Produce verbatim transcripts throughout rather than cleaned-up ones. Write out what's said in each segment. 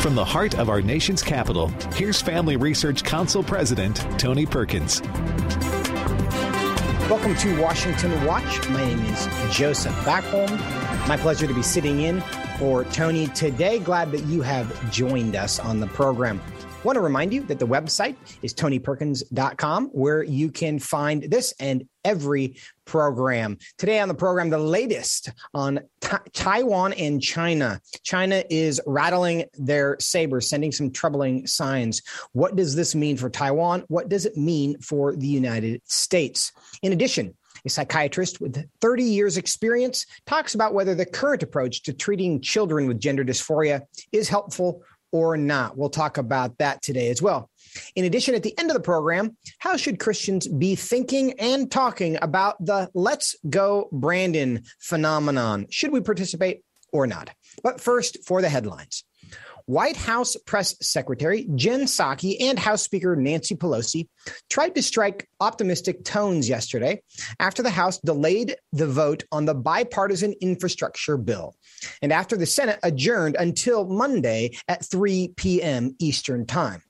From the heart of our nation's capital, here's Family Research Council President Tony Perkins. Welcome to Washington Watch. My name is Joseph Backholm. My pleasure to be sitting in for Tony today. Glad that you have joined us on the program. I want to remind you that the website is tony perkins dot com, where you can find this and every program. Today on the program, the latest on ta- Taiwan and China. China is rattling their sabers, sending some troubling signs. What does this mean for Taiwan? What does it mean for the United States? In addition, a psychiatrist with thirty years experience talks about whether the current approach to treating children with gender dysphoria is helpful or not. We'll talk about that today as well. In addition, at the end of the program, how should Christians be thinking and talking about the Let's Go Brandon phenomenon? Should we participate or not? But first, for the headlines. White House Press Secretary Jen Psaki and House Speaker Nancy Pelosi tried to strike optimistic tones yesterday after the House delayed the vote on the bipartisan infrastructure bill, and after the Senate adjourned until Monday at three p.m. Eastern Time,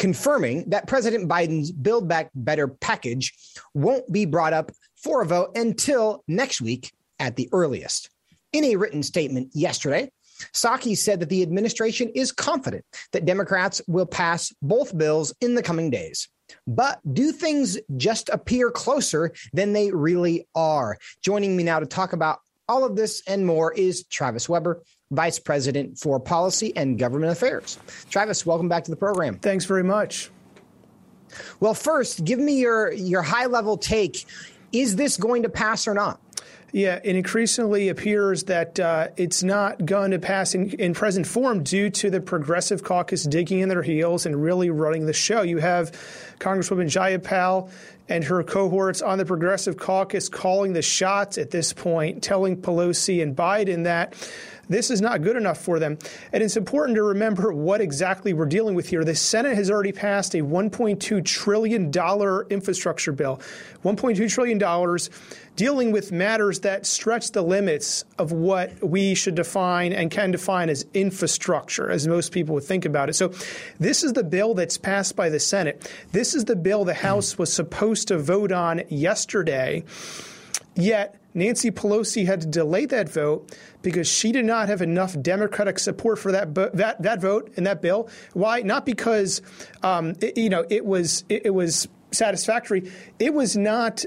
confirming that President Biden's Build Back Better package won't be brought up for a vote until next week at the earliest. In a written statement yesterday, Psaki said that the administration is confident that Democrats will pass both bills in the coming days. But do things just appear closer than they really are? Joining me now to talk about all of this and more is Travis Weber, Vice President for Policy and Government Affairs. Travis, welcome back to the program. Thanks very much. Well, first, give me your, your high-level take. Is this going to pass or not? Yeah, it increasingly appears that uh, it's not going to pass in, in present form due to the Progressive Caucus digging in their heels and really running the show. You have Congresswoman Jayapal and her cohorts on the Progressive Caucus calling the shots at this point, telling Pelosi and Biden that this is not good enough for them. And it's important to remember what exactly we're dealing with here. The Senate has already passed a one point two trillion dollars infrastructure bill, one point two trillion dollars dealing with matters that stretch the limits of what we should define and can define as infrastructure, as most people would think about it. So this is the bill that's passed by the Senate. This is the bill the House was supposed to vote on yesterday, yet Nancy Pelosi had to delay that vote because she did not have enough Democratic support for that that that vote and that bill. Why? Not because um, it, you know it was it, it was satisfactory. It was not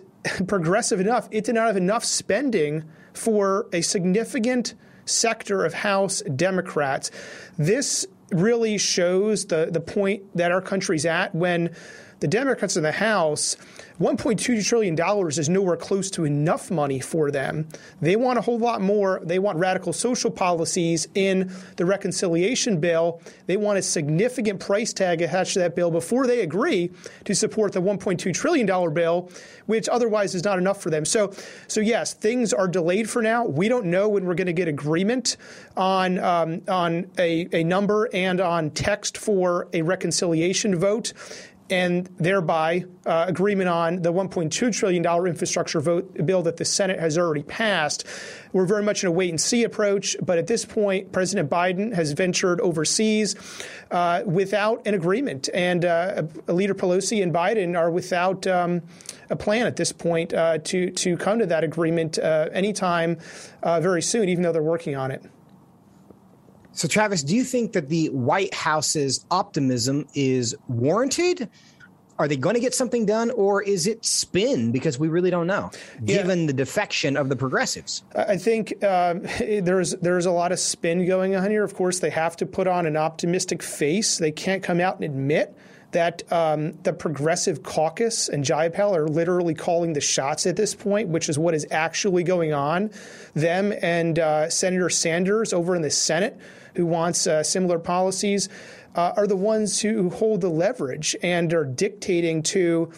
progressive enough. It did not have enough spending for a significant sector of House Democrats. This really shows the the point that our country's at when the Democrats in the House, one point two trillion dollars is nowhere close to enough money for them. They want a whole lot more. They want radical social policies in the reconciliation bill. They want a significant price tag attached to that bill before they agree to support the one point two trillion dollars bill, which otherwise is not enough for them. So, so yes, things are delayed for now. We don't know when we're going to get agreement on um, on a, a number and on text for a reconciliation vote, and thereby uh, agreement on the one point two trillion dollars infrastructure vote bill that the Senate has already passed. We're very much in a wait-and-see approach, but at this point, President Biden has ventured overseas uh, without an agreement, and uh, Leader Pelosi and Biden are without um, a plan at this point uh, to, to come to that agreement uh, anytime uh, very soon, even though they're working on it. So, Travis, do you think that the White House's optimism is warranted? Are they going to get something done, or is it spin? Because we really don't know, given yeah. the defection of the progressives. I think um, there's there's a lot of spin going on here. Of course, they have to put on an optimistic face. They can't come out and admit that um, the Progressive Caucus and Jayapal are literally calling the shots at this point, which is what is actually going on. Them and uh, Senator Sanders over in the Senate, who wants uh, similar policies, uh, are the ones who hold the leverage and are dictating to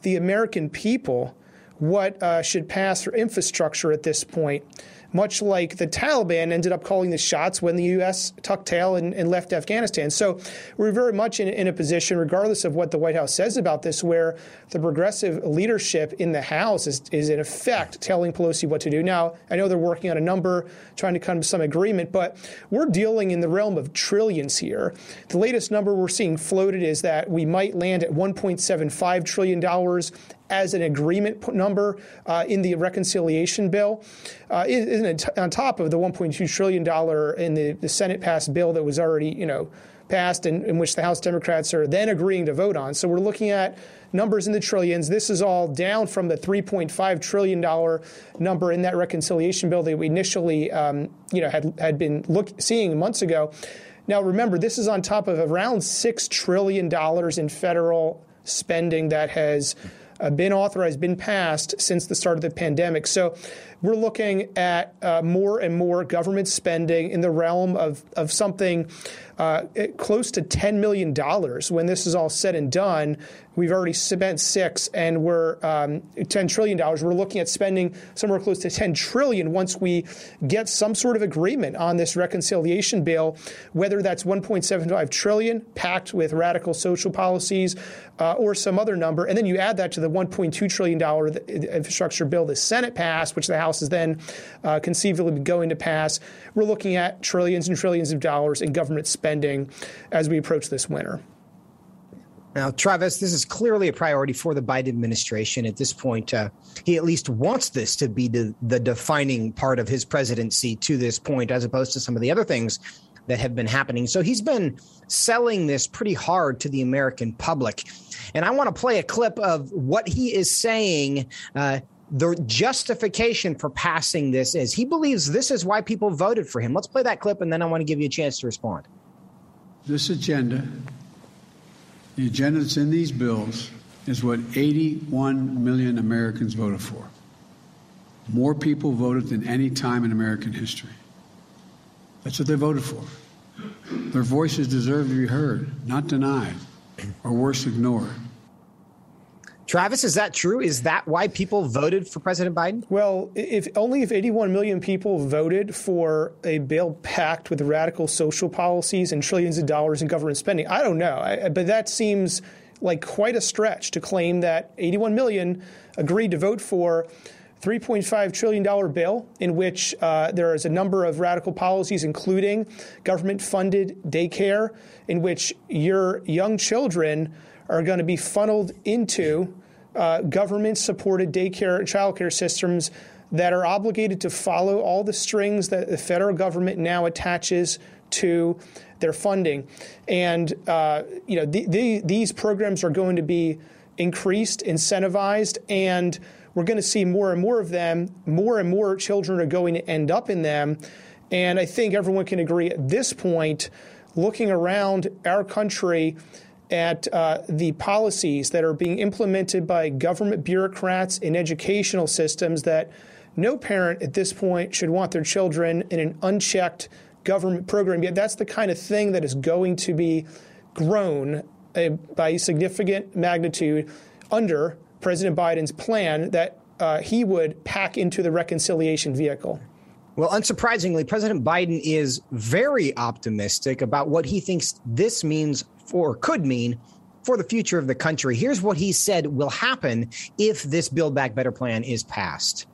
the American people what uh, should pass for infrastructure at this point. much like the Taliban ended up calling the shots when the U S tucked tail and, and left Afghanistan. So we're very much in, in a position, regardless of what the White House says about this, where the progressive leadership in the House is, is in effect telling Pelosi what to do. Now, I know they're working on a number, trying to come to some agreement, but we're dealing in the realm of trillions here. The latest number we're seeing floated is that we might land at one point seven five trillion dollars as an agreement number uh, in the reconciliation bill, uh, it, it, on top of the one point two trillion dollars in the, the Senate-passed bill that was already, you know, passed and in which the House Democrats are then agreeing to vote on. So we're looking at numbers in the trillions. This is all down from the three point five trillion dollars number in that reconciliation bill that we initially, um, you know, had had been look, seeing months ago. Now, remember, this is on top of around six trillion dollars in federal spending that has uh, been authorized, been passed since the start of the pandemic. So we're looking at uh, more and more government spending in the realm of, of something uh, close to ten million dollars when this is all said and done. We've already spent six, and we're um, ten trillion dollars. We're looking at spending somewhere close to ten trillion dollars once we get some sort of agreement on this reconciliation bill, whether that's one point seven five trillion dollars packed with radical social policies uh, or some other number. And then you add that to the one point two trillion dollars infrastructure bill the Senate passed, which the House is then uh, conceivably going to pass. We're looking at trillions and trillions of dollars in government spending as we approach this winter. Now, Travis, this is clearly a priority for the Biden administration at this point. Uh, he at least wants this to be the, the defining part of his presidency to this point, as opposed to some of the other things that have been happening. So he's been selling this pretty hard to the American public. And I want to play a clip of what he is saying. Uh, the justification for passing this is he believes this is why people voted for him. Let's play that clip, and then I want to give you a chance to respond. This agenda... The agenda that's in these bills is what eighty-one million Americans voted for. More people voted than any time in American history. That's what they voted for. Their voices deserve to be heard, not denied, or worse, ignored. Travis, is that true? Is that why people voted for President Biden? Well, if only if eighty-one million people voted for a bill packed with radical social policies and trillions of dollars in government spending. I don't know. I, but that seems like quite a stretch to claim that eighty-one million agreed to vote for three point five trillion dollars bill in which uh, there is a number of radical policies, including government-funded daycare, in which your young children are going to be funneled into uh, government-supported daycare and child care systems that are obligated to follow all the strings that the federal government now attaches to their funding. And, uh, you know, the, the, these programs are going to be increased, incentivized, and we're going to see more and more of them. More and more children are going to end up in them. And I think everyone can agree at this point, looking around our country at uh, the policies that are being implemented by government bureaucrats in educational systems, that no parent at this point should want their children in an unchecked government program. Yet that's the kind of thing that is going to be grown uh, by significant magnitude under President Biden's plan that uh, he would pack into the reconciliation vehicle. Well, unsurprisingly, President Biden is very optimistic about what he thinks this means or could mean for the future of the country. Here's what he said will happen if this Build Back Better plan is passed.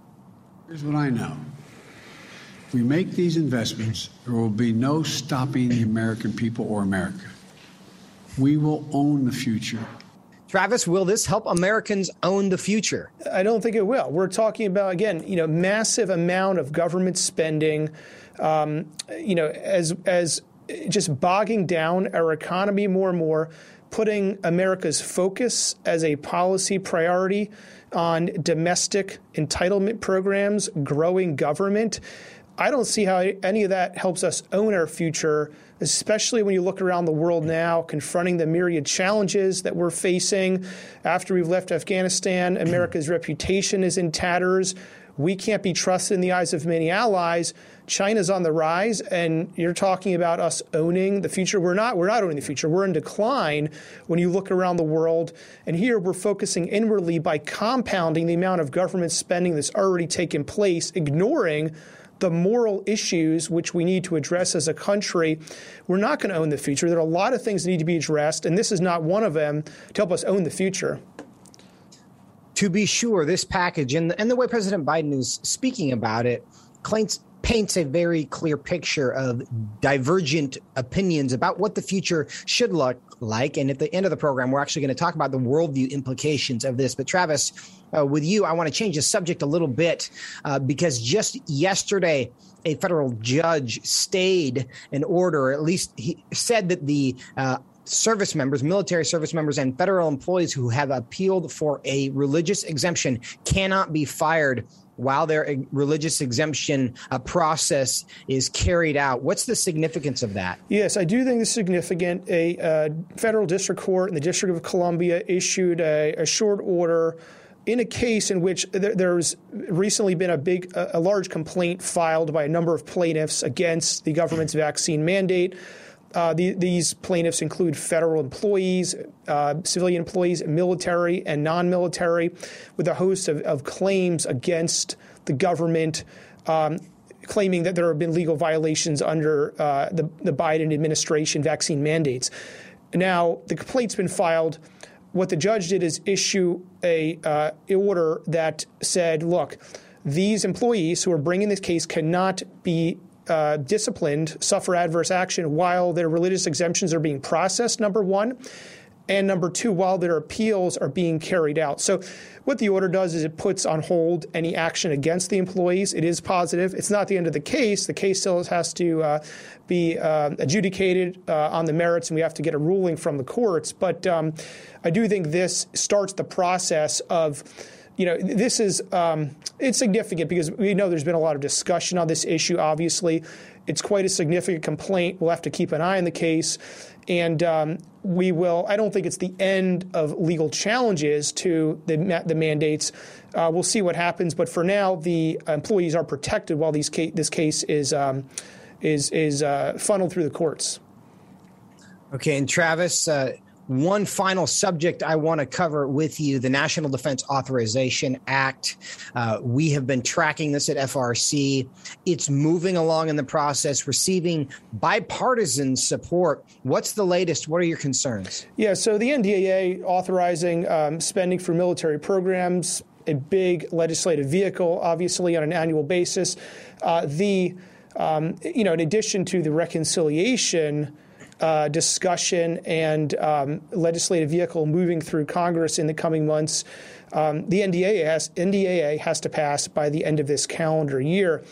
Here's what I know. If we make these investments, there will be no stopping the American people or America. We will own the future. Travis, will this help Americans own the future? I don't think it will. We're talking about, again, you know, massive amount of government spending, um, you know, as as just bogging down our economy more and more, putting America's focus as a policy priority on domestic entitlement programs, growing government. I don't see how any of that helps us own our future, especially when you look around the world now, confronting the myriad challenges that we're facing. After we've left Afghanistan, America's reputation is in tatters. We can't be trusted in the eyes of many allies. China's on the rise, and you're talking about us owning the future. We're not. We're not owning the future. We're in decline when you look around the world. And here we're focusing inwardly by compounding the amount of government spending that's already taken place, ignoring the moral issues which we need to address as a country, we're not going to own the future. There are a lot of things that need to be addressed, and this is not one of them, to help us own the future. To be sure, this package and the, and the way President Biden is speaking about it claims, paints a very clear picture of divergent opinions about what the future should look like. And at the end of the program, we're actually going to talk about the worldview implications of this. But Travis, uh, with you, I want to change the subject a little bit uh, because just yesterday, a federal judge stayed an order, or at least he said that the uh, service members, military service members and federal employees who have appealed for a religious exemption cannot be fired while their religious exemption uh, process is carried out. What's the significance of that? Yes, I do think it's significant. A uh, federal district court in the District of Columbia issued a, a short order in a case in which there, there's recently been a big, a, a large complaint filed by a number of plaintiffs against the government's vaccine mandate. Uh, the, these plaintiffs include federal employees, uh, civilian employees, military and non-military, with a host of, of claims against the government, um, claiming that there have been legal violations under uh, the, the Biden administration vaccine mandates. Now, the complaint's been filed. What the judge did is issue a uh, order that said, look, these employees who are bringing this case cannot be Uh, disciplined, suffer adverse action while their religious exemptions are being processed, number one, and number two, while their appeals are being carried out. So what the order does is it puts on hold any action against the employees. It is positive. It's not the end of the case. The case still has to uh, be uh, adjudicated uh, on the merits, and we have to get a ruling from the courts. But um, I do think this starts the process of You know, this is um, it's significant because we know there's been a lot of discussion on this issue. Obviously, it's quite a significant complaint. We'll have to keep an eye on the case. And um, we will I don't think it's the end of legal challenges to the, the mandates. Uh, we'll see what happens. But for now, the employees are protected while these ca- this case is um, is is uh, funneled through the courts. OK, and Travis, uh one final subject I want to cover with you, the National Defense Authorization Act. Uh, we have been tracking this at F R C. It's moving along in the process, receiving bipartisan support. What's the latest? What are your concerns? Yeah, so the N D A A authorizing um, spending for military programs, a big legislative vehicle, obviously, on an annual basis. Uh, the, um, you know, in addition to the reconciliation Uh, discussion and um, legislative vehicle moving through Congress in the coming months, um, the N D A A has, N D A A has to pass by the end of this calendar year.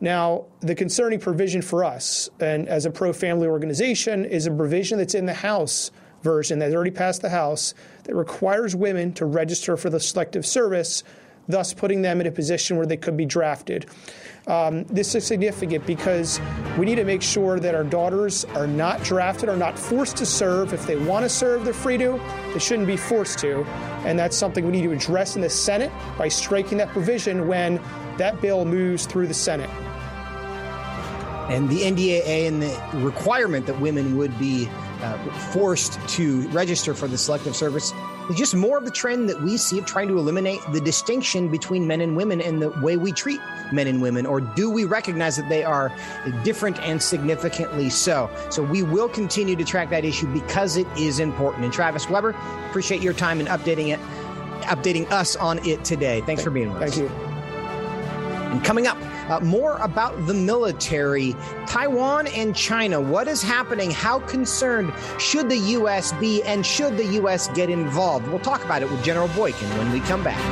Now, the concerning provision for us, and as a pro-family organization, is a provision that's in the House version that's already passed the House that requires women to register for the Selective Service, thus putting them in a position where they could be drafted. Um, this is significant because we need to make sure that our daughters are not drafted, are not forced to serve. If they want to serve, they're free to. They shouldn't be forced to. And that's something we need to address in the Senate by striking that provision when that bill moves through the Senate. And the N D A A and the requirement that women would be uh, forced to register for the Selective Service, just more of the trend that we see of trying to eliminate the distinction between men and women and the way we treat men and women, or do we recognize that they are different and significantly so? So we will continue to track that issue because it is important. And Travis Weber, appreciate your time and updating it, updating us on it today. Thanks thank, for being with us. Thank you. And coming up, uh, more about the military, Taiwan and China. What is happening? How concerned should the U S be, and should the U S get involved? We'll talk about it with General Boykin when we come back.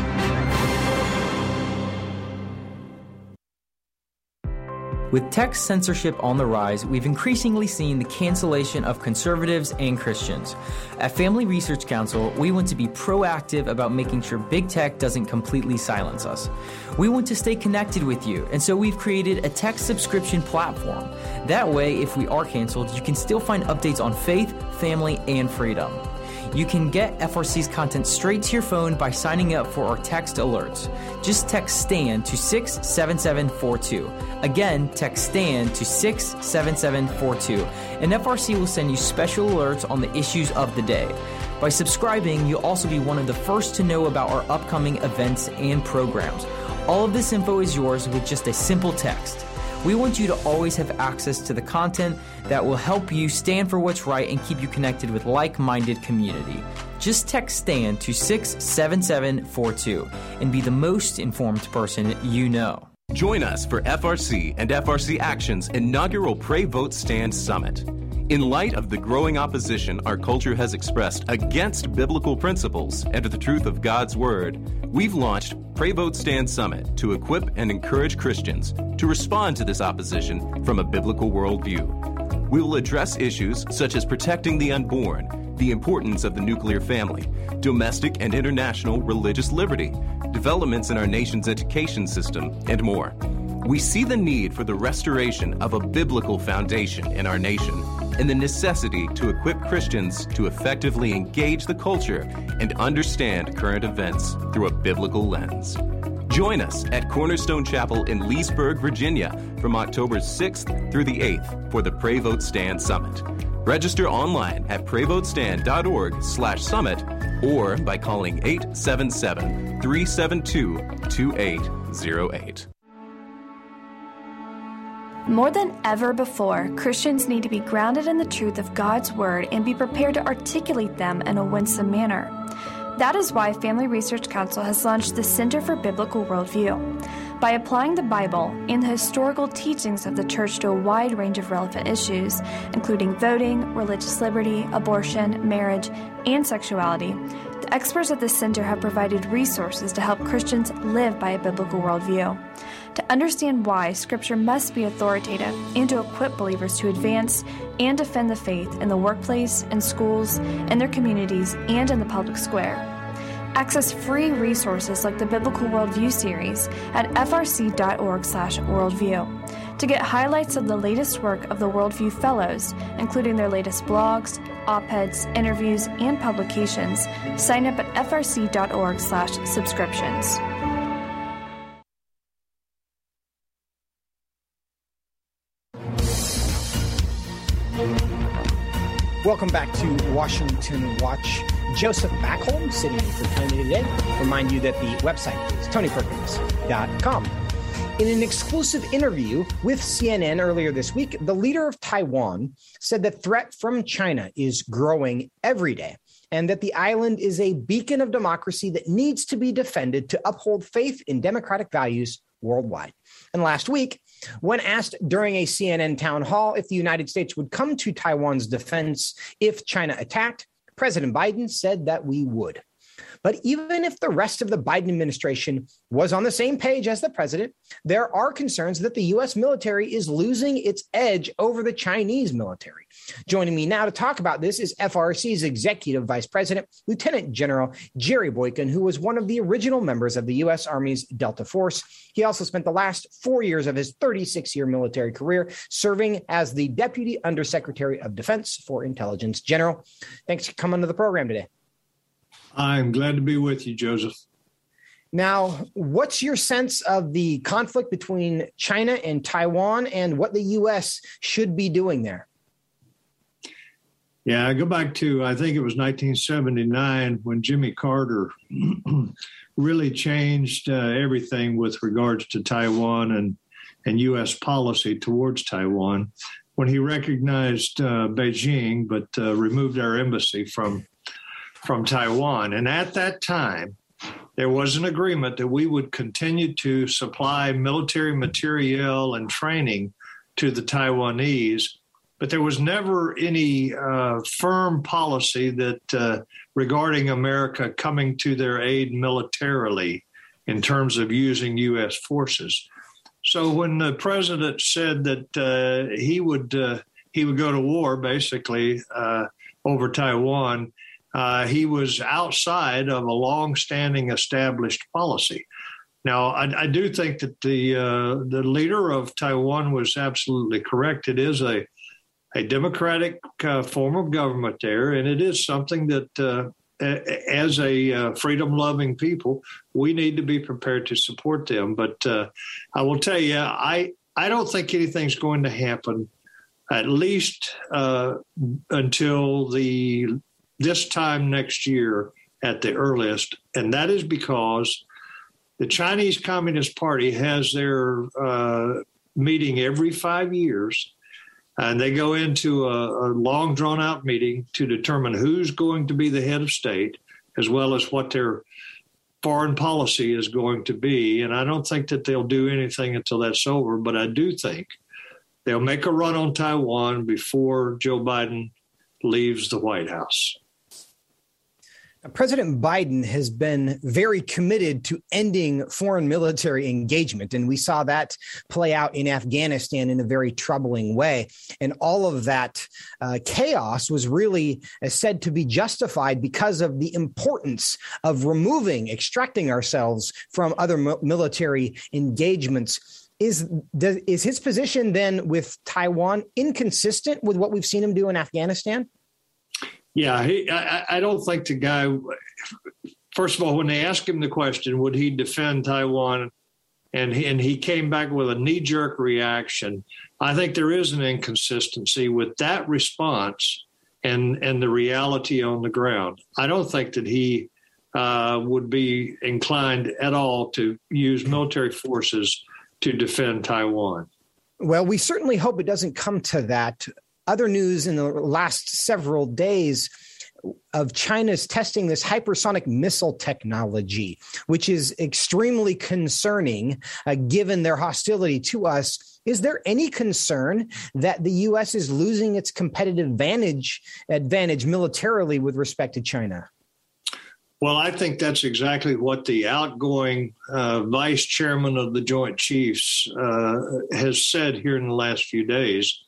With tech censorship on the rise, we've increasingly seen the cancellation of conservatives and Christians. At Family Research Council, we want to be proactive about making sure big tech doesn't completely silence us. We want to stay connected with you, and so we've created a tech subscription platform. That way, if we are canceled, you can still find updates on faith, family, and freedom. You can get F R C's content straight to your phone by signing up for our text alerts. Just text STAND to six seven seven four two. Again, text STAND to six seven seven four two, and F R C will send you special alerts on the issues of the day. By subscribing, you'll also be one of the first to know about our upcoming events and programs. All of this info is yours with just a simple text. We want you to always have access to the content that will help you stand for what's right and keep you connected with like-minded community. Just text STAND to six seven seven four two and be the most informed person you know. Join us for F R C and F R C Action's inaugural Pray Vote Stand Summit. In light of the growing opposition our culture has expressed against biblical principles and the truth of God's Word, we've launched Pray Vote Stand Summit to equip and encourage Christians to respond to this opposition from a biblical worldview. We will address issues such as protecting the unborn, the importance of the nuclear family, domestic and international religious liberty, developments in our nation's education system, and more. We see the need for the restoration of a biblical foundation in our nation and the necessity to equip Christians to effectively engage the culture and understand current events through a biblical lens. Join us at Cornerstone Chapel in Leesburg, Virginia, from October sixth through the eighth for the Pray Vote Stand Summit. Register online at pray vote stand dot org slash summit or by calling eight seven seven three seven two two eight zero eight. More than ever before, Christians need to be grounded in the truth of God's Word and be prepared to articulate them in a winsome manner. That is why Family Research Council has launched the Center for Biblical Worldview. By applying the Bible and the historical teachings of the church to a wide range of relevant issues, including voting, religious liberty, abortion, marriage, and sexuality, the experts at the center have provided resources to help Christians live by a biblical worldview. To understand why Scripture must be authoritative and to equip believers to advance and defend the faith in the workplace, in schools, in their communities, and in the public square. Access free resources like the Biblical Worldview series at f r c dot org slash worldview. To get highlights of the latest work of the Worldview Fellows, including their latest blogs, op-eds, interviews, and publications, sign up at f r c dot org slash subscriptions. Welcome back to Washington Watch. Joseph Backholm sitting in for Tony today. Remind you that the website is tony perkins dot com. In an exclusive interview with C N N earlier this week, the leader of Taiwan said the threat from China is growing every day and that the island is a beacon of democracy that needs to be defended to uphold faith in democratic values worldwide. And last week, when asked during a C N N town hall if the United States would come to Taiwan's defense if China attacked, President Biden said that we would. But even if the rest of the Biden administration was on the same page as the president, there are concerns that the U S military is losing its edge over the Chinese military. Joining me now to talk about this is F R C's Executive Vice President, Lieutenant General Jerry Boykin, who was one of the original members of the U S. Army's Delta Force. He also spent the last four years of his thirty-six-year military career serving as the Deputy Undersecretary of Defense for Intelligence. General, thanks for coming to the program today. I'm glad to be with you, Joseph. Now, what's your sense of the conflict between China and Taiwan and what the U S should be doing there? Yeah, I go back to, I think it was nineteen seventy-nine when Jimmy Carter really changed uh, everything with regards to Taiwan and, and U S policy towards Taiwan when he recognized uh, Beijing but uh, removed our embassy from from Taiwan. And at that time, there was an agreement that we would continue to supply military materiel and training to the Taiwanese, but there was never any uh, firm policy that uh, regarding America coming to their aid militarily in terms of using U S forces. So when the president said that uh, he would uh, he would go to war, basically, uh, over Taiwan, Uh, he was outside of a long-standing established policy. Now, I, I do think that the uh, the leader of Taiwan was absolutely correct. It is a a democratic uh, form of government there, and it is something that, uh, a, as a uh, freedom-loving people, we need to be prepared to support them. But uh, I will tell you, I I don't think anything's going to happen, at least uh, until the this time next year at the earliest. And that is because the Chinese Communist Party has their uh, meeting every five years, and they go into a, a long, drawn-out meeting to determine who's going to be the head of state, as well as what their foreign policy is going to be. And I don't think that they'll do anything until that's over, but I do think they'll make a run on Taiwan before Joe Biden leaves the White House. President Biden has been very committed to ending foreign military engagement, and we saw that play out in Afghanistan in a very troubling way. And all of that uh, chaos was really uh, said to be justified because of the importance of removing, extracting ourselves from other mi- military engagements. Is, does, is his position then with Taiwan inconsistent with what we've seen him do in Afghanistan? Yeah, he, I, I don't think the guy, first of all, when they asked him the question, would he defend Taiwan, and he, and he came back with a knee-jerk reaction, I think there is an inconsistency with that response and, and the reality on the ground. I don't think that he uh, would be inclined at all to use military forces to defend Taiwan. Well, we certainly hope it doesn't come to that. Other news in the last several days of China's testing this hypersonic missile technology, which is extremely concerning, uh, given their hostility to us. Is there any concern that the U S is losing its competitive advantage, advantage militarily with respect to China? Well, I think that's exactly what the outgoing uh, vice chairman of the Joint Chiefs uh, has said here in the last few days.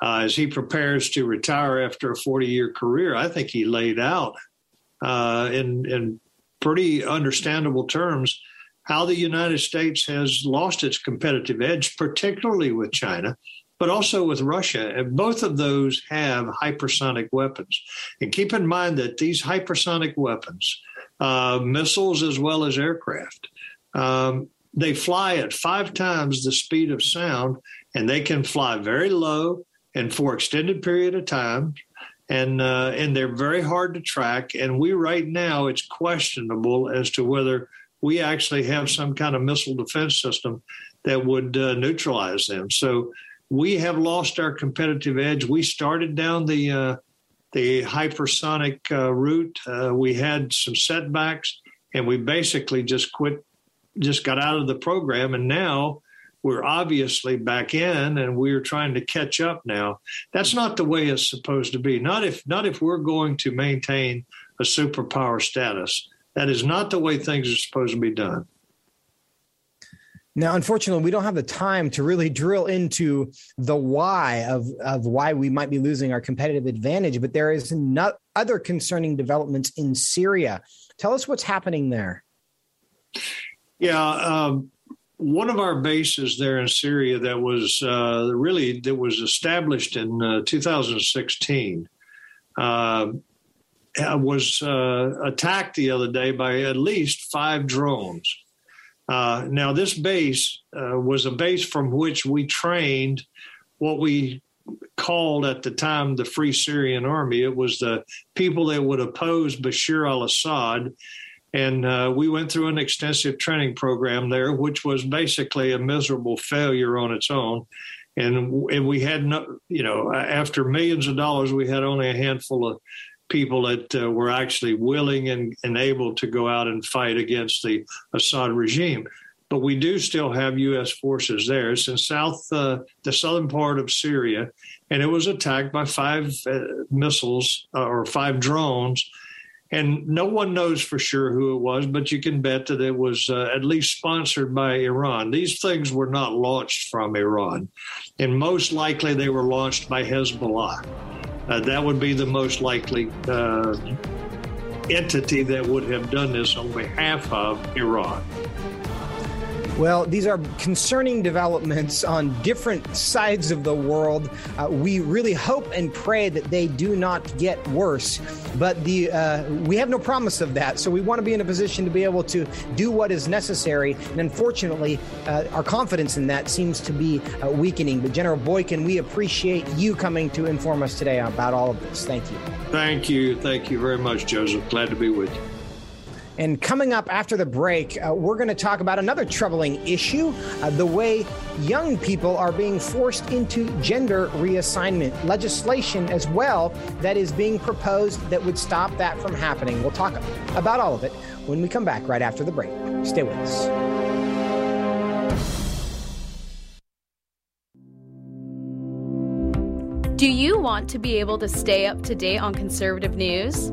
Uh, as he prepares to retire after a forty-year career, I think he laid out uh, in, in pretty understandable terms how the United States has lost its competitive edge, particularly with China, but also with Russia. And both of those have hypersonic weapons. And keep in mind that these hypersonic weapons, uh, missiles as well as aircraft, um, they fly at five times the speed of sound, and they can fly very low and for extended period of time, and uh, and they're very hard to track. And we right now, it's questionable as to whether we actually have some kind of missile defense system that would uh, neutralize them. So we have lost our competitive edge. We started down the, uh, the hypersonic uh, route. Uh, we had some setbacks, and we basically just quit, just got out of the program, and now we're obviously back in, and we're trying to catch up now. That's not the way it's supposed to be. Not if not if we're going to maintain a superpower status. That is not the way things are supposed to be done. Now, unfortunately, we don't have the time to really drill into the why of, of why we might be losing our competitive advantage, but there is not other concerning developments in Syria. Tell us what's happening there. Yeah, um, one of our bases there in Syria that was uh, really that was established in uh, two thousand sixteen uh, was uh, attacked the other day by at least five drones. Uh, now, this base uh, was a base from which we trained what we called at the time the Free Syrian Army. It was the people that would oppose Bashar al-Assad. And uh, we went through an extensive training program there, which was basically a miserable failure on its own. And, and we had no, you know, after millions of dollars, we had only a handful of people that uh, were actually willing and, and able to go out and fight against the Assad regime. But we do still have U S forces there. It's in south, uh, the southern part of Syria, and it was attacked by five uh, missiles uh, or five drones. And no one knows for sure who it was, but you can bet that it was uh, at least sponsored by Iran. These things were not launched from Iran, and most likely they were launched by Hezbollah. Uh, that would be the most likely uh, entity that would have done this on behalf of Iran. Well, these are concerning developments on different sides of the world. Uh, we really hope and pray that they do not get worse, but the uh, we have no promise of that. So we want to be in a position to be able to do what is necessary. And unfortunately, uh, our confidence in that seems to be uh, weakening. But General Boykin, we appreciate you coming to inform us today about all of this. Thank you. Thank you. Thank you very much, Joseph. Glad to be with you. And coming up after the break, uh, we're going to talk about another troubling issue, uh, the way young people are being forced into gender reassignment, legislation as well that is being proposed that would stop that from happening. We'll talk about all of it when we come back right after the break. Stay with us. Do you want to be able to stay up to date on conservative news?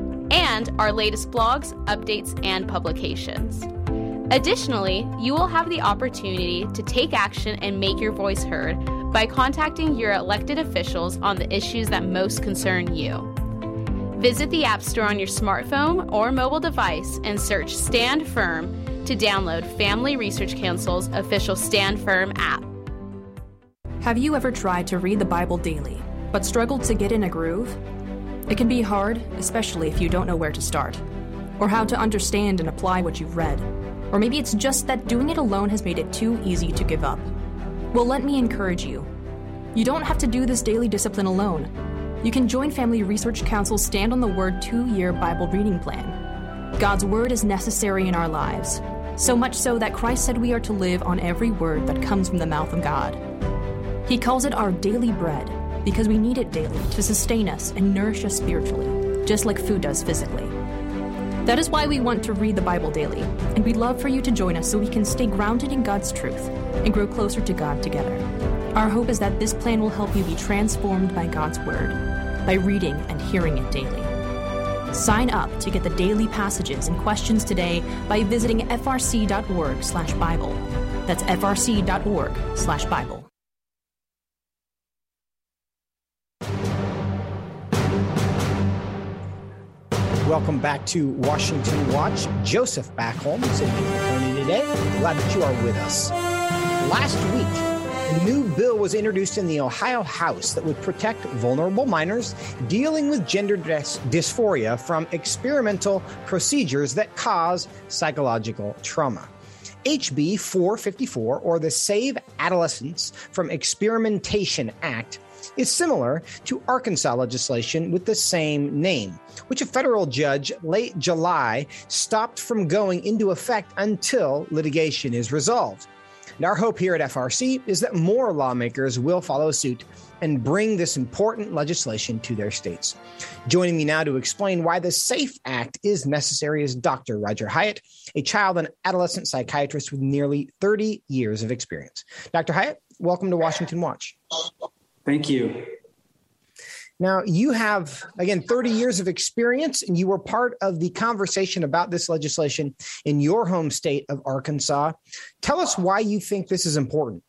and our latest blogs, updates, and publications. Additionally, you will have the opportunity to take action and make your voice heard by contacting your elected officials on the issues that most concern you. Visit the App Store on your smartphone or mobile device and search Stand Firm to download Family Research Council's official Stand Firm app. Have you ever tried to read the Bible daily, but struggled to get in a groove? It can be hard, especially if you don't know where to start, or how to understand and apply what you've read. Or maybe it's just that doing it alone has made it too easy to give up. Well, let me encourage you. You don't have to do this daily discipline alone. You can join Family Research Council's Stand on the Word two-year Bible reading plan. God's Word is necessary in our lives, so much so that Christ said we are to live on every word that comes from the mouth of God. He calls it our daily bread, because we need it daily to sustain us and nourish us spiritually, just like food does physically. That is why we want to read the Bible daily, and we'd love for you to join us so we can stay grounded in God's truth and grow closer to God together. Our hope is that this plan will help you be transformed by God's Word, by reading and hearing it daily. Sign up to get the daily passages and questions today by visiting frc.org slash Bible. That's frc.org slash Bible. Welcome back to Washington Watch. Joseph Backholm is in with Tony today. Glad that you are with us. Last week, a new bill was introduced in the Ohio House that would protect vulnerable minors dealing with gender dys- dysphoria from experimental procedures that cause psychological trauma. H B four fifty-four, or the Save Adolescents from Experimentation Act, is similar to Arkansas legislation with the same name, which a federal judge late July stopped from going into effect until litigation is resolved. And our hope here at F R C is that more lawmakers will follow suit and bring this important legislation to their states. Joining me now to explain why the SAFE Act is necessary is Doctor Roger Hiatt, a child and adolescent psychiatrist with nearly thirty years of experience. Doctor Hiatt, welcome to Washington Watch. Thank you. Now, you have, again, thirty years of experience, and you were part of the conversation about this legislation in your home state of Arkansas. Tell us why you think this is important.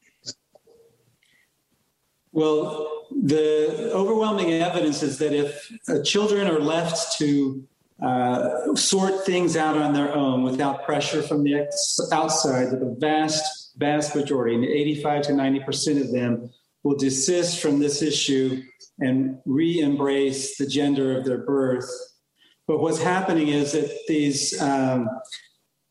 Well, the overwhelming evidence is that if uh, children are left to uh, sort things out on their own without pressure from the ex- outside, that the vast, vast majority, and eighty-five to ninety percent of them, will desist from this issue and re-embrace the gender of their birth. But what's happening is that these um,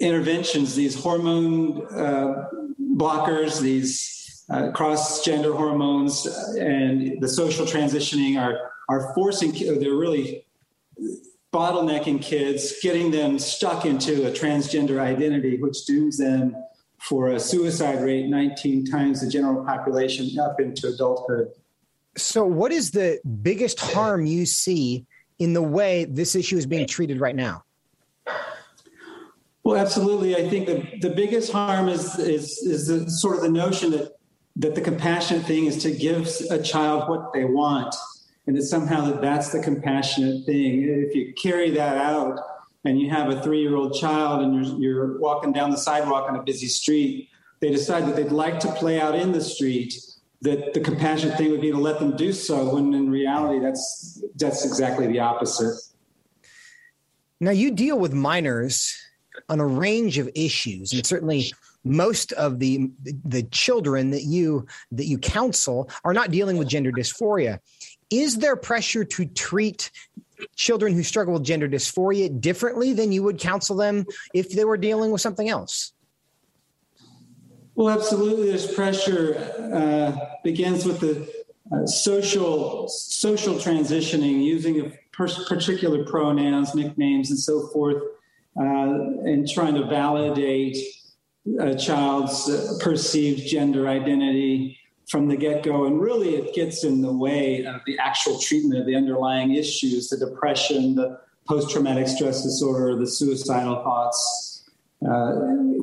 interventions, these hormone uh, blockers, these uh, cross-gender hormones, and the social transitioning are are forcing, they're really bottlenecking kids, getting them stuck into a transgender identity, which dooms them for a suicide rate nineteen times the general population up into adulthood. So what is the biggest harm you see in the way this issue is being treated right now? Well, absolutely. I think the, the biggest harm is is, is the, sort of the notion that, that the compassionate thing is to give a child what they want, and that somehow that that's the compassionate thing. If you carry that out, and you have a three-year-old child and you're, you're walking down the sidewalk on a busy street, they decide that they'd like to play out in the street, that the compassionate thing would be to let them do so, when in reality, that's that's exactly the opposite. Now, you deal with minors on a range of issues. And certainly most of the the children that you that you counsel are not dealing with gender dysphoria. Is there pressure to treat children who struggle with gender dysphoria differently than you would counsel them if they were dealing with something else? Well, absolutely. There's pressure. Uh, begins with the uh, social social transitioning, using a pers- particular pronouns, nicknames, and so forth, uh, and trying to validate a child's uh, perceived gender identity from the get-go. And really, it gets in the way of the actual treatment of the underlying issues, the depression, the post-traumatic stress disorder, the suicidal thoughts. Uh,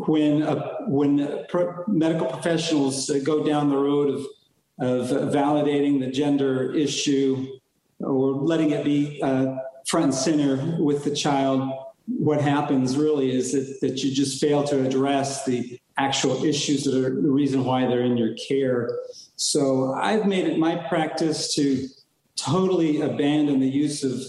when uh, when pro- medical professionals uh, go down the road of, of uh, validating the gender issue or letting it be uh, front and center with the child, what happens really is that, that you just fail to address the actual issues that are the reason why they're in your care. So I've made it my practice to totally abandon the use of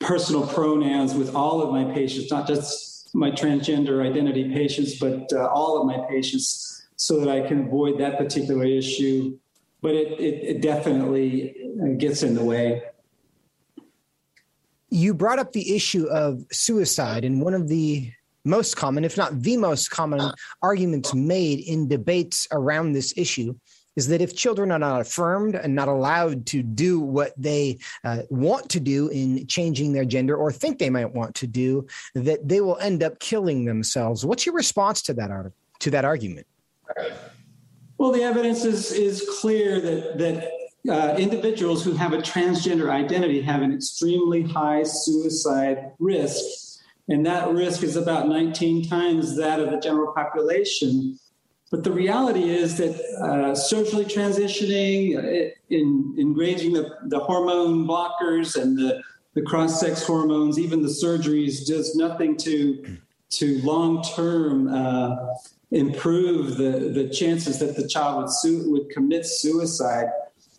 personal pronouns with all of my patients, not just my transgender identity patients, but uh, all of my patients, so that I can avoid that particular issue. But it, it, it definitely gets in the way. You brought up the issue of suicide, and one of the most common, if not the most common, arguments made in debates around this issue is that if children are not affirmed and not allowed to do what they uh, want to do in changing their gender or think they might want to do, that they will end up killing themselves. What's your response to that ar- to that argument? Well, the evidence is is clear that that. Uh, individuals who have a transgender identity have an extremely high suicide risk, and that risk is about nineteen times that of the general population. But the reality is that uh, socially transitioning, uh, in, engaging the, the hormone blockers and the, the cross-sex hormones, even the surgeries, does nothing to to long-term uh, improve the, the chances that the child would su- would commit suicide.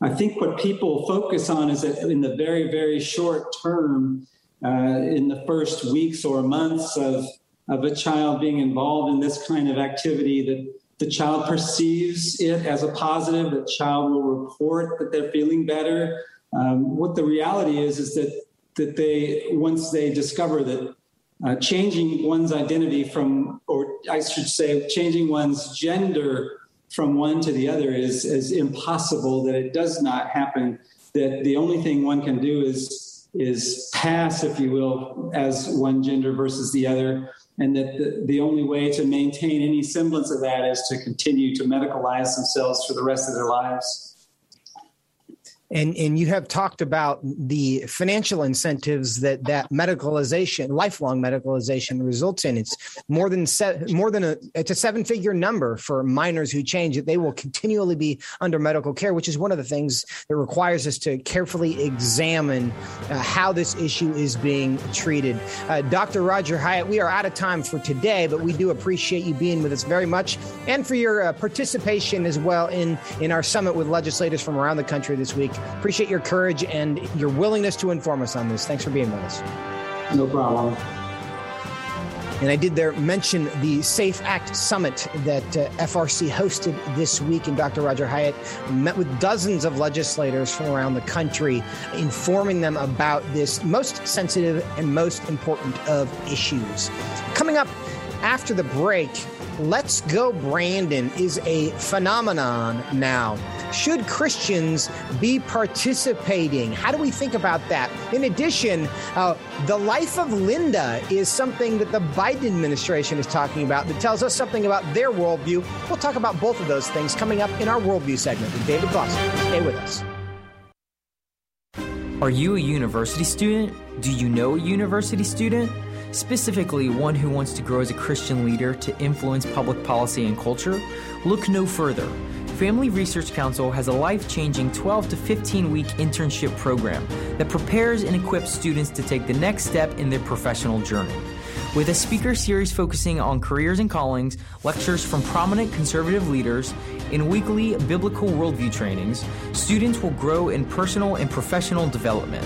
I think what people focus on is that in the very, very short term, uh, in the first weeks or months of, of a child being involved in this kind of activity, that the child perceives it as a positive, the child will report that they're feeling better. Um, what the reality is, is that that they, once they discover that uh, changing one's identity from, or I should say changing one's gender from one to the other is, is impossible, that it does not happen, that the only thing one can do is is pass, if you will, as one gender versus the other, and that the, the only way to maintain any semblance of that is to continue to medicalize themselves for the rest of their lives. And and you have talked about the financial incentives that that medicalization, lifelong medicalization, results in. It's more than se- more than a it's a seven figure number for minors who change it. They will continually be under medical care, which is one of the things that requires us to carefully examine uh, how this issue is being treated. Uh, Doctor Roger Hiatt, we are out of time for today, but we do appreciate you being with us very much, and for your uh, participation as well in in our summit with legislators from around the country this week. Appreciate your courage and your willingness to inform us on this. Thanks for being with us. No problem. And I did there mention the SAFE Act Summit that uh, F R C hosted this week. And Doctor Roger Hiatt met with dozens of legislators from around the country, informing them about this most sensitive and most important of issues. Coming up after the break, Let's Go Brandon is a phenomenon now. Should Christians be participating? How do we think about that? In addition, uh, the life of Linda is something that the Biden administration is talking about that tells us something about their worldview. We'll talk about both of those things coming up in our worldview segment with David Closson. Stay with us. Are you a university student? Do you know a university student? Specifically, one who wants to grow as a Christian leader to influence public policy and culture? Look no further. Family Research Council has a life-changing twelve to fifteen week internship program that prepares and equips students to take the next step in their professional journey. With a speaker series focusing on careers and callings, lectures from prominent conservative leaders, and weekly biblical worldview trainings, students will grow in personal and professional development.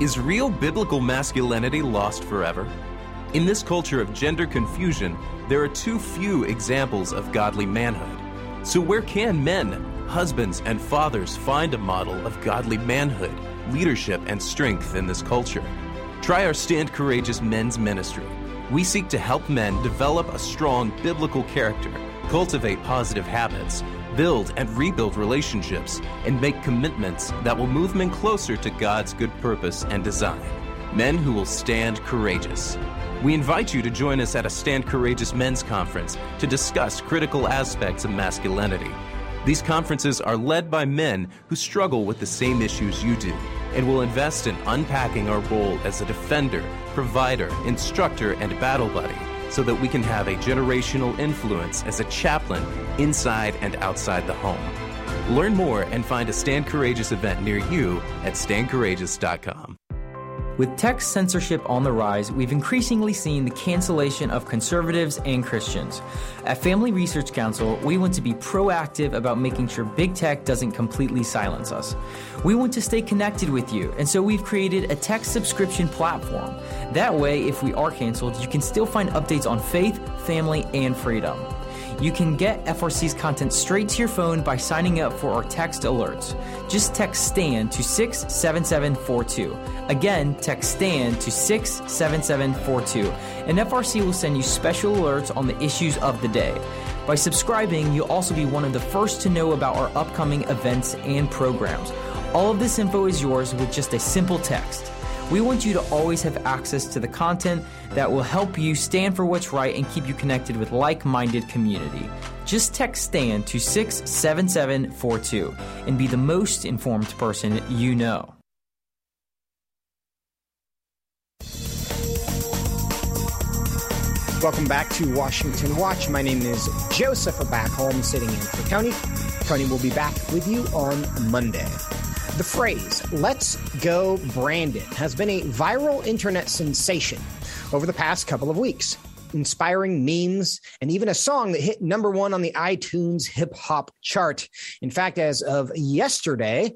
Is real biblical masculinity lost forever? In this culture of gender confusion, there are too few examples of godly manhood. So where can men, husbands, and fathers find a model of godly manhood, leadership, and strength in this culture? Try our Stand Courageous men's ministry. We seek to help men develop a strong biblical character, cultivate positive habits, build and rebuild relationships, and make commitments that will move men closer to God's good purpose and design. Men who will stand courageous. We invite you to join us at a Stand Courageous Men's Conference to discuss critical aspects of masculinity. These conferences are led by men who struggle with the same issues you do and will invest in unpacking our role as a defender, provider, instructor, and battle buddy, so that we can have a generational influence as a chaplain inside and outside the home. Learn more and find a Stand Courageous event near you at stand courageous dot com. With tech censorship on the rise, we've increasingly seen the cancellation of conservatives and Christians. At Family Research Council, we want to be proactive about making sure big tech doesn't completely silence us. We want to stay connected with you, and so we've created a tech subscription platform. That way, if we are canceled, you can still find updates on faith, family, and freedom. You can get F R C's content straight to your phone by signing up for our text alerts. Just text STAND to six seven seven four two. Again, text STAND to six seven seven four two, and F R C will send you special alerts on the issues of the day. By subscribing, you'll also be one of the first to know about our upcoming events and programs. All of this info is yours with just a simple text. We want you to always have access to the content that will help you stand for what's right and keep you connected with like-minded community. Just text STAND to six seven seven four two and be the most informed person you know. Welcome back to Washington Watch. My name is Joseph Backholm, sitting in for Tony. Tony will be back with you on Monday. The phrase, "Let's go Brandon," has been a viral internet sensation over the past couple of weeks, inspiring memes and even a song that hit number one on the iTunes hip hop chart. In fact, as of yesterday,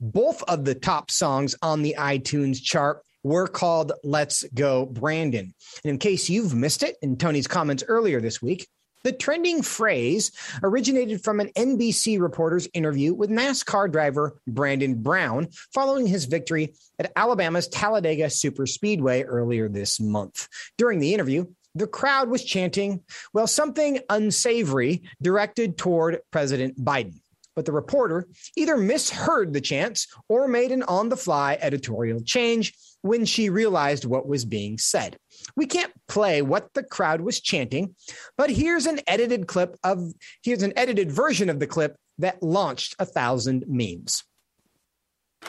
both of the top songs on the iTunes chart were called "Let's Go Brandon." And in case you've missed it in Tony's comments earlier this week, the trending phrase originated from an N B C reporter's interview with NASCAR driver Brandon Brown following his victory at Alabama's Talladega Superspeedway earlier this month. During the interview, the crowd was chanting, well, something unsavory directed toward President Biden. But the reporter either misheard the chants or made an on-the-fly editorial change when she realized what was being said. We can't play what the crowd was chanting, but here's an edited clip of here's an edited version of the clip that launched a thousand memes.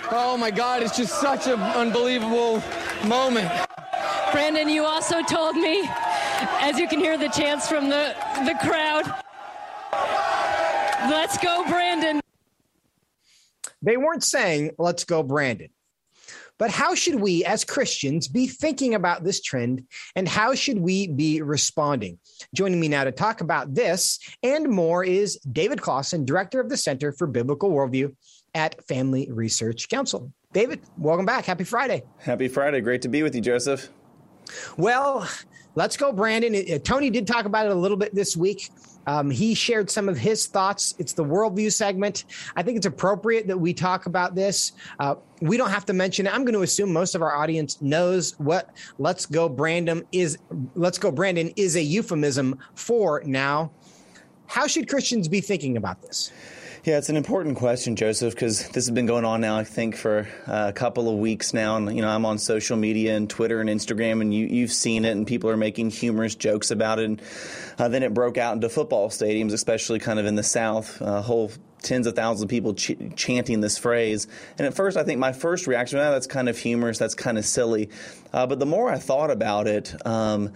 Oh my God, it's just such an unbelievable moment. Brandon, you also told me, as you can hear the chants from the, the crowd, "Let's go, Brandon." They weren't saying, "Let's go, Brandon." But how should we as Christians be thinking about this trend, and how should we be responding? Joining me now to talk about this and more is David Closson, director of the Center for Biblical Worldview at Family Research Council. David, welcome back. Happy Friday. Happy Friday. Great to be with you, Joseph. Well, let's go, Brandon. Tony did talk about it a little bit this week. Um, he shared some of his thoughts. It's the worldview segment. I think it's appropriate that we talk about this. Uh, we don't have to mention it. I'm going to assume most of our audience knows what "Let's go Brandon" is. "Let's go Brandon" is a euphemism for now. How should Christians be thinking about this? Yeah, it's an important question, Joseph, because this has been going on now, I think, for a couple of weeks now. And, you know, I'm on social media and Twitter and Instagram, and you, you've seen it, and people are making humorous jokes about it. And uh, then it broke out into football stadiums, especially kind of in the South, a uh, whole tens of thousands of people ch- chanting this phrase. And at first, I think my first reaction, oh, that's kind of humorous, that's kind of silly. Uh, but the more I thought about it, um,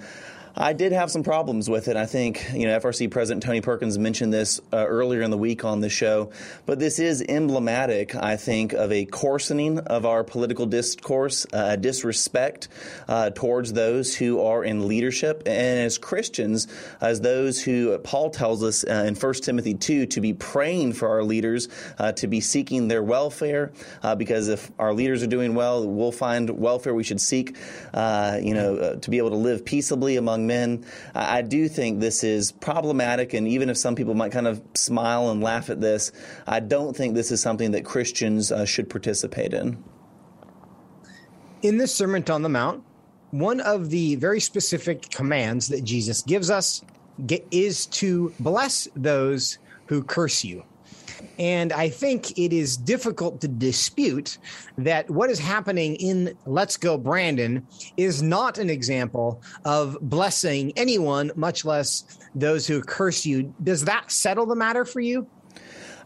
I did have some problems with it. I think, you know, F R C President Tony Perkins mentioned this uh, earlier in the week on the show, but this is emblematic, I think, of a coarsening of our political discourse, a uh, disrespect uh, towards those who are in leadership, and as Christians, as those who Paul tells us uh, in First Timothy two to be praying for our leaders, uh, to be seeking their welfare, uh, because if our leaders are doing well, we'll find welfare we should seek, uh, you know, uh, to be able to live peaceably among men. I do think this is problematic, and even if some people might kind of smile and laugh at this, I don't think this is something that Christians uh, should participate in. In this Sermon on the Mount, one of the very specific commands that Jesus gives us is to bless those who curse you. And I think it is difficult to dispute that what is happening in Let's Go Brandon is not an example of blessing anyone, much less those who curse you. Does that settle the matter for you?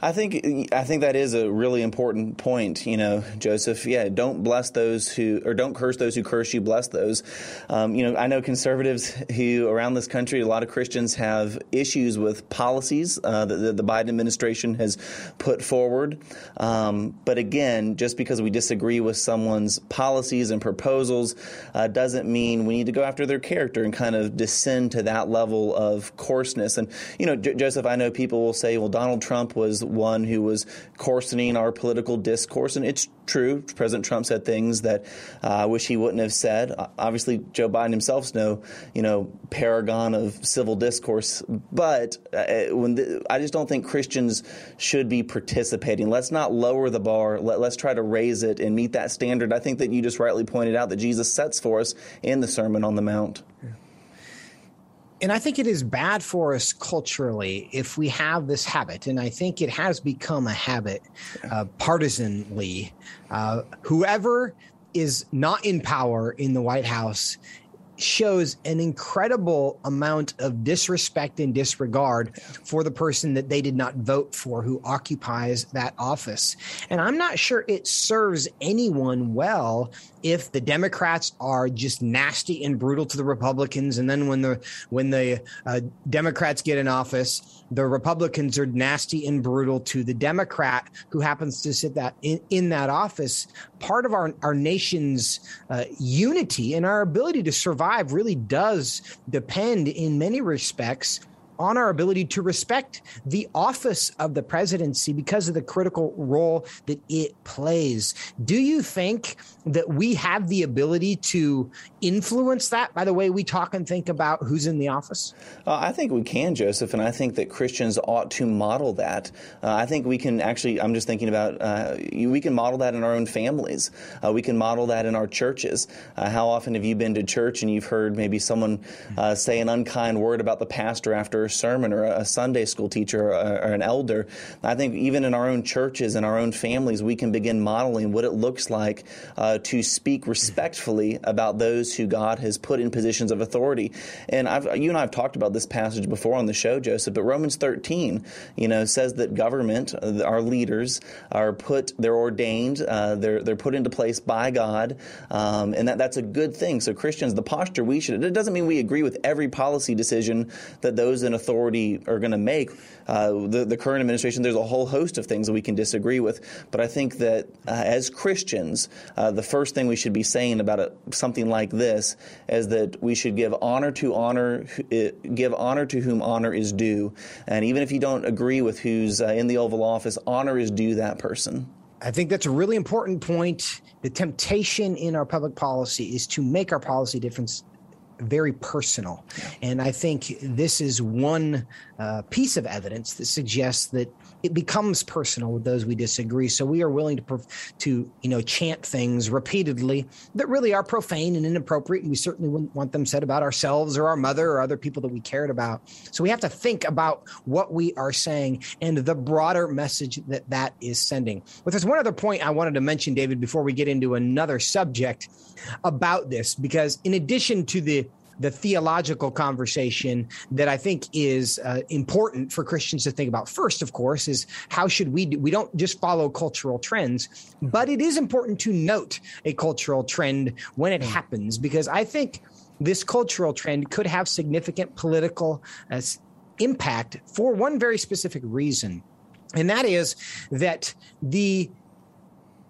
I think I think that is a really important point, you know, Joseph. Yeah, don't bless those who, or don't curse those who curse you, bless those. Um, you know, I know conservatives who around this country, a lot of Christians have issues with policies uh, that the Biden administration has put forward. Um, but again, just because we disagree with someone's policies and proposals uh, doesn't mean we need to go after their character and kind of descend to that level of coarseness. And, you know, J- Joseph, I know people will say, well, Donald Trump was one who was coarsening our political discourse. And it's true. President Trump said things that uh, I wish he wouldn't have said. Obviously, Joe Biden himself is no, you know, paragon of civil discourse. But uh, when the, I just don't think Christians should be participating. Let's not lower the bar. Let, let's try to raise it and meet that standard. I think that you just rightly pointed out that Jesus sets for us in the Sermon on the Mount. Yeah. And I think it is bad for us culturally if we have this habit, and I think it has become a habit uh, partisanly. Uh, whoever is not in power in the White House shows an incredible amount of disrespect and disregard for the person that they did not vote for who occupies that office. And I'm not sure it serves anyone well if the Democrats are just nasty and brutal to the Republicans, and then when the when the uh, Democrats get in office, the Republicans are nasty and brutal to the Democrat who happens to sit that in, in that office. Part of our, our nation's uh, unity and our ability to survive really does depend in many respects on our ability to respect the office of the presidency because of the critical role that it plays. Do you think that we have the ability to influence that by the way we talk and think about who's in the office? Uh, I think we can, Joseph, and I think that Christians ought to model that. Uh, I think we can actually, I'm just thinking about, uh, we can model that in our own families. Uh, we can model that in our churches. Uh, how often have you been to church and you've heard maybe someone uh, say an unkind word about the pastor after a sermon, or a Sunday school teacher, or, or an elder? I think even in our own churches and our own families, we can begin modeling what it looks like uh, to speak respectfully about those who God has put in positions of authority. And I've, you and I have talked about this passage before on the show, Joseph, but Romans thirteen, you know, says that government, our leaders, are put, they're ordained, uh, they're they're put into place by God, um, and that, that's a good thing. So Christians, the posture we should, it doesn't mean we agree with every policy decision that those in authority are going to make. Uh, the, the current administration, there's a whole host of things that we can disagree with. But I think that uh, as Christians, uh, the first thing we should be saying about a, something like this is that we should give honor to honor, uh, give honor to whom honor is due. And even if you don't agree with who's uh, in the Oval Office, honor is due that person. I think that's a really important point. The temptation in our public policy is to make our policy difference very personal. And I think this is one uh, piece of evidence that suggests that it becomes personal with those we disagree. So we are willing to, to you know, chant things repeatedly that really are profane and inappropriate. And we certainly wouldn't want them said about ourselves or our mother or other people that we cared about. So we have to think about what we are saying and the broader message that that is sending. But there's one other point I wanted to mention, David, before we get into another subject about this, because in addition to the the theological conversation that I think is uh, important for Christians to think about. First, of course, is how should we do? We don't just follow cultural trends, but it is important to note a cultural trend when it happens, because I think this cultural trend could have significant political uh, impact for one very specific reason, and that is that the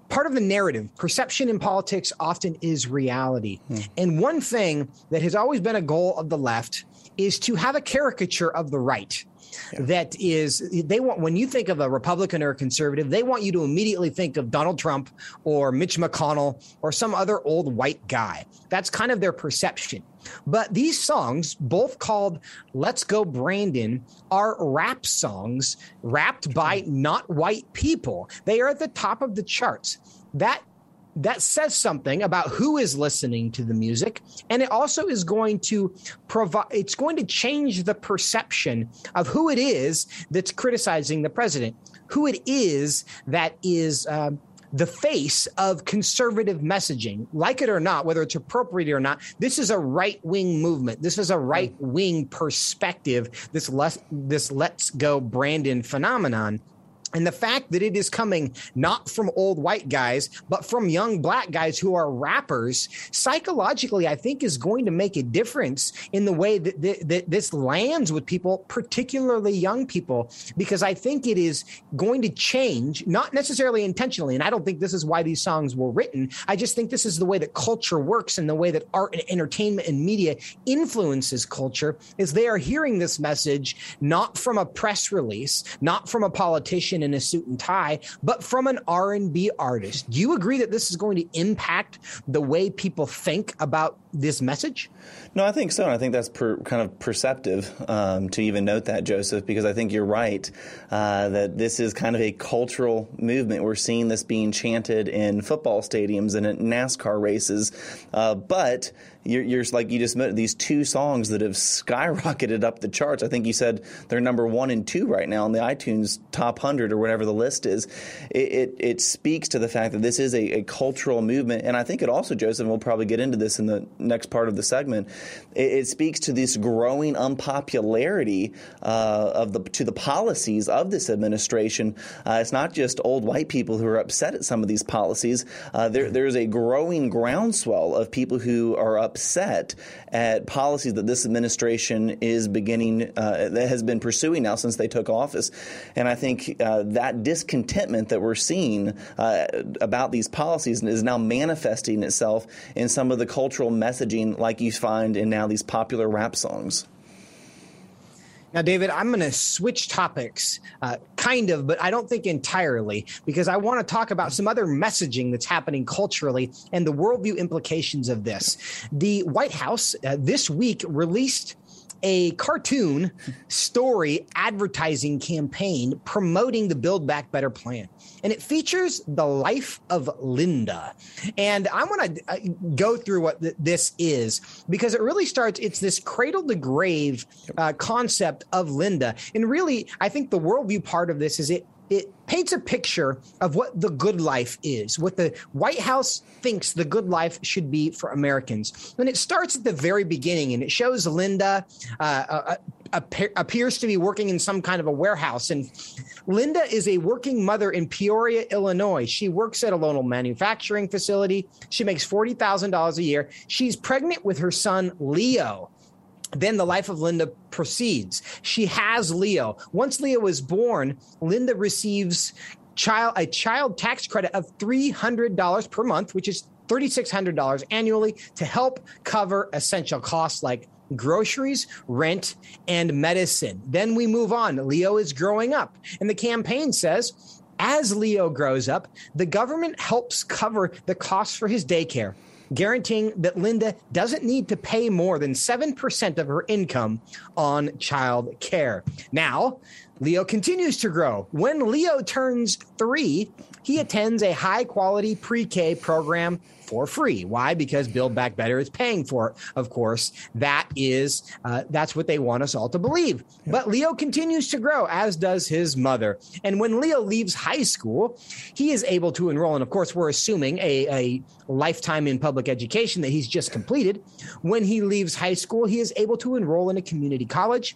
part of the narrative, perception in politics often is reality. Mm. And one thing that has always been a goal of the left is to have a caricature of the right. Yeah. That is, they want, when you think of a Republican or a conservative, they want you to immediately think of Donald Trump or Mitch McConnell or some other old white guy. That's kind of their perception. But these songs, both called Let's Go Brandon, are rap songs rapped by not white people. They are at the top of the charts. That That says something about who is listening to the music, and it also is going to provide – it's going to change the perception of who it is that's criticizing the president, who it is that is uh, the face of conservative messaging. Like it or not, whether it's appropriate or not, this is a right-wing movement. This is a right-wing perspective, this, less, this Let's Go Brandon phenomenon. And the fact that it is coming not from old white guys, but from young black guys who are rappers, psychologically, I think is going to make a difference in the way that, th- that this lands with people, particularly young people, because I think it is going to change, not necessarily intentionally. And I don't think this is why these songs were written. I just think this is the way that culture works and the way that art and entertainment and media influences culture is they are hearing this message not from a press release, not from a politician in a suit and tie, but from an R and B artist. Do you agree that this is going to impact the way people think about this message? No, I think so. And I think that's per, kind of perceptive um, to even note that, Joseph, because I think you're right uh, that this is kind of a cultural movement. We're seeing this being chanted in football stadiums and at NASCAR races. Uh, but you're, you're like you just mentioned, these two songs that have skyrocketed up the charts. I think you said they're number one and two right now on the iTunes top one hundred or whatever the list is. It, it, it speaks to the fact that this is a, a cultural movement. And I think it also, Joseph, we'll probably get into this in the next part of the segment, it, it speaks to this growing unpopularity uh, of the to the policies of this administration. Uh, it's not just old white people who are upset at some of these policies. Uh, there, there's a growing groundswell of people who are upset at policies that this administration is beginning uh, that has been pursuing now since they took office. And I think uh, that discontentment that we're seeing uh, about these policies is now manifesting itself in some of the cultural messages messaging like you find in now these popular rap songs. Now, David, I'm going to switch topics, uh, kind of, but I don't think entirely, because I want to talk about some other messaging that's happening culturally and the worldview implications of this. The White House uh, this week released a cartoon story advertising campaign promoting the Build Back Better plan. And it features the life of Linda. And I want to go through what th- this is, because it really starts, it's this cradle to grave uh, concept of Linda. And really, I think the worldview part of this is it It paints a picture of what the good life is, what the White House thinks the good life should be for Americans. And it starts at the very beginning, and it shows Linda uh, a, a, appears to be working in some kind of a warehouse. And Linda is a working mother in Peoria, Illinois. She works at a local manufacturing facility. She makes forty thousand dollars a year. She's pregnant with her son, Leo. Then the life of Linda proceeds. She has Leo. Once Leo is born, Linda receives child a child tax credit of three hundred dollars per month, which is three thousand six hundred dollars annually, to help cover essential costs like groceries, rent, and medicine. Then we move on. Leo is growing up, and the campaign says, as Leo grows up, the government helps cover the costs for his daycare, guaranteeing that Linda doesn't need to pay more than seven percent of her income on child care. Now, Leo continues to grow. When Leo turns three, he attends a high-quality pre-K program for free. Why? Because Build Back Better is paying for it, of course. That is, uh, that's what they want us all to believe. But Leo continues to grow, as does his mother. And when Leo leaves high school, he is able to enroll. And of course, we're assuming a, a lifetime in public education that he's just completed. When he leaves high school, he is able to enroll in a community college,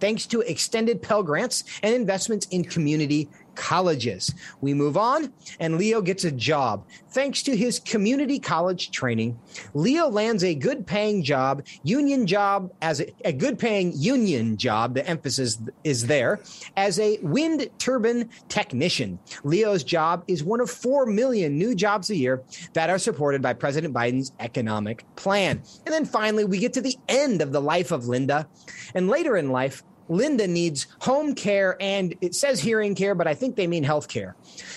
thanks to extended Pell Grants and investments in community colleges. We move on, and Leo gets a job. Thanks to his community college training, Leo lands a good paying job, union job as a, a good paying union job. The emphasis is there as a wind turbine technician. Leo's job is one of four million new jobs a year that are supported by President Biden's economic plan. And then finally, we get to the end of the life of Linda, and later in life, Linda needs home care, and it says hearing care, but I think they mean health care.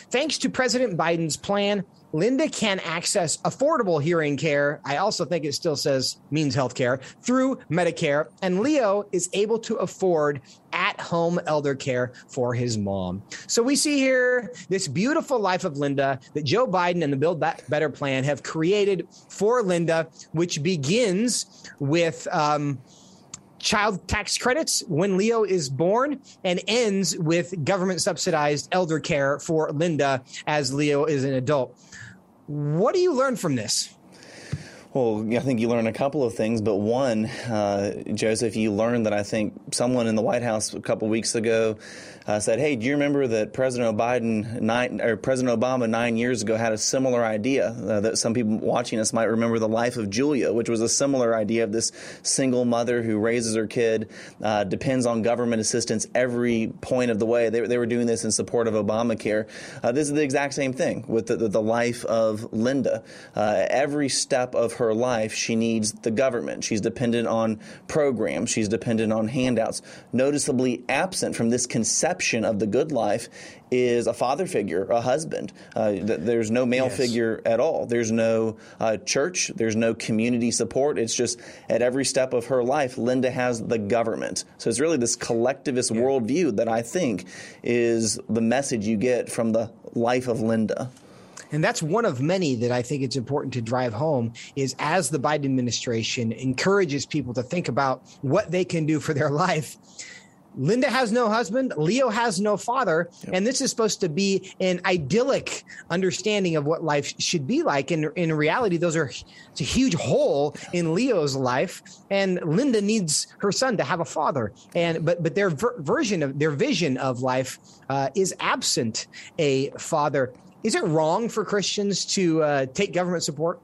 Thanks to President Biden's plan, Linda can access affordable hearing care. I also think it still says means health care through Medicare. And Leo is able to afford at-home elder care for his mom. So we see here this beautiful life of Linda that Joe Biden and the Build Back Better plan have created for Linda, which begins with um, child tax credits when Leo is born and ends with government subsidized elder care for Linda as Leo is an adult. What do you learn from this? Well, I think you learn a couple of things, but one, uh, Joseph, you learned that I think someone in the White House a couple of weeks ago uh, said, hey, do you remember that President Biden nine, or President Obama nine years ago had a similar idea uh, that some people watching us might remember The Life of Julia, which was a similar idea of this single mother who raises her kid, uh, depends on government assistance every point of the way. They, they were doing this in support of Obamacare. Uh, this is the exact same thing with the, the, the life of Linda. Uh, every step of her life, she needs the government. She's dependent on programs. She's dependent on handouts. Noticeably absent from this conception of the good life is a father figure, a husband. Uh, th- there's no male yes. figure at all. There's no uh, church. There's no community support. It's just at every step of her life, Linda has the government. So it's really this collectivist yeah. worldview that I think is the message you get from the life of Linda. And that's one of many that I think it's important to drive home is as the Biden administration encourages people to think about what they can do for their life. Linda has no husband. Leo has no father. Yep. And this is supposed to be an idyllic understanding of what life should be like. And in reality, those are it's a huge hole in Leo's life. And Linda needs her son to have a father. And but but their ver- version of their vision of life uh, is absent a father. Is it wrong for Christians to uh, take government support?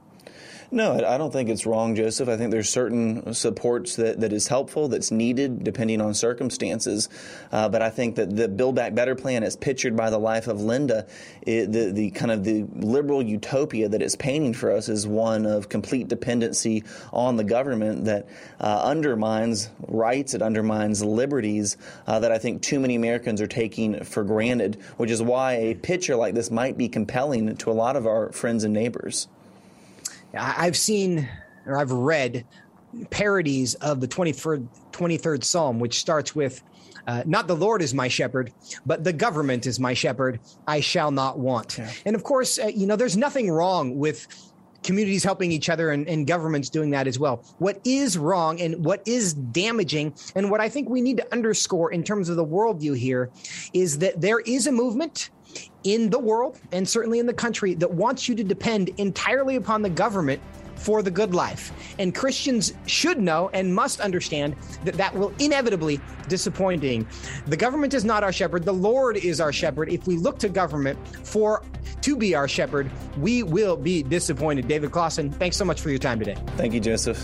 No, I don't think it's wrong, Joseph. I think there's certain supports that, that is helpful, that's needed, depending on circumstances. Uh, but I think that the Build Back Better plan, as pictured by the life of Linda, it, the, the kind of the liberal utopia that it's painting for us is one of complete dependency on the government that uh, undermines rights, it undermines liberties uh, that I think too many Americans are taking for granted, which is why a picture like this might be compelling to a lot of our friends and neighbors. I've seen or I've read parodies of the twenty-third Psalm, which starts with uh, not the Lord is my shepherd, but the government is my shepherd. I shall not want. Yeah. And of course, uh, you know, there's nothing wrong with communities helping each other and, and governments doing that as well. What is wrong and what is damaging and what I think we need to underscore in terms of the worldview here is that there is a movement in the world and certainly in the country that wants you to depend entirely upon the government for the good life. And Christians should know and must understand that that will inevitably disappointing. The government is not our shepherd. The Lord is our shepherd. If we look to government for to be our shepherd, we will be disappointed. David Closson, thanks so much for your time today. Thank you, Joseph.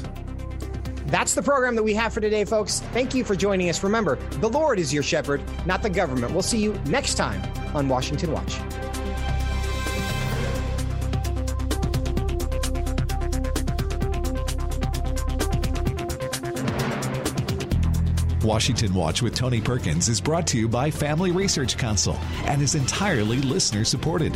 That's the program that we have for today, folks. Thank you for joining us. Remember, the Lord is your shepherd, not the government. We'll see you next time on Washington Watch. Washington Watch with Tony Perkins is brought to you by Family Research Council and is entirely listener supported.